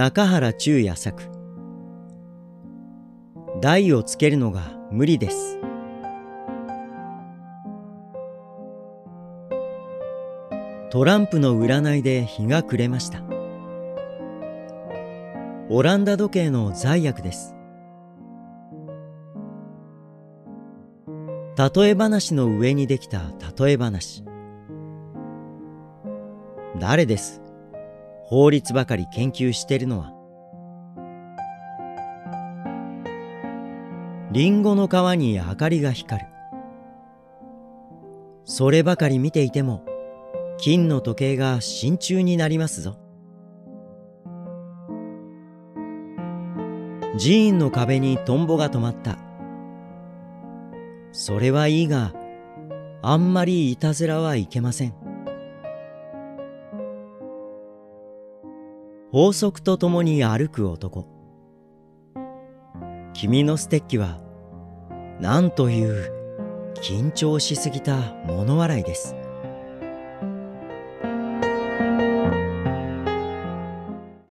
中原中也作。題をつけるのが無理です。トランプの占いで日が暮れました。オランダ時計の罪悪です。例え話の上にできた例え話。誰です。法律ばかり研究してるのは。リンゴの皮に明かりが光る。そればかり見ていても、金の時計が真鍮になりますぞ。寺院の壁にトンボが止まった。それはいいが、あんまりいたずらはいけません。法則とともに歩く男。君のステッキは、なんという緊張しすぎた物笑いです。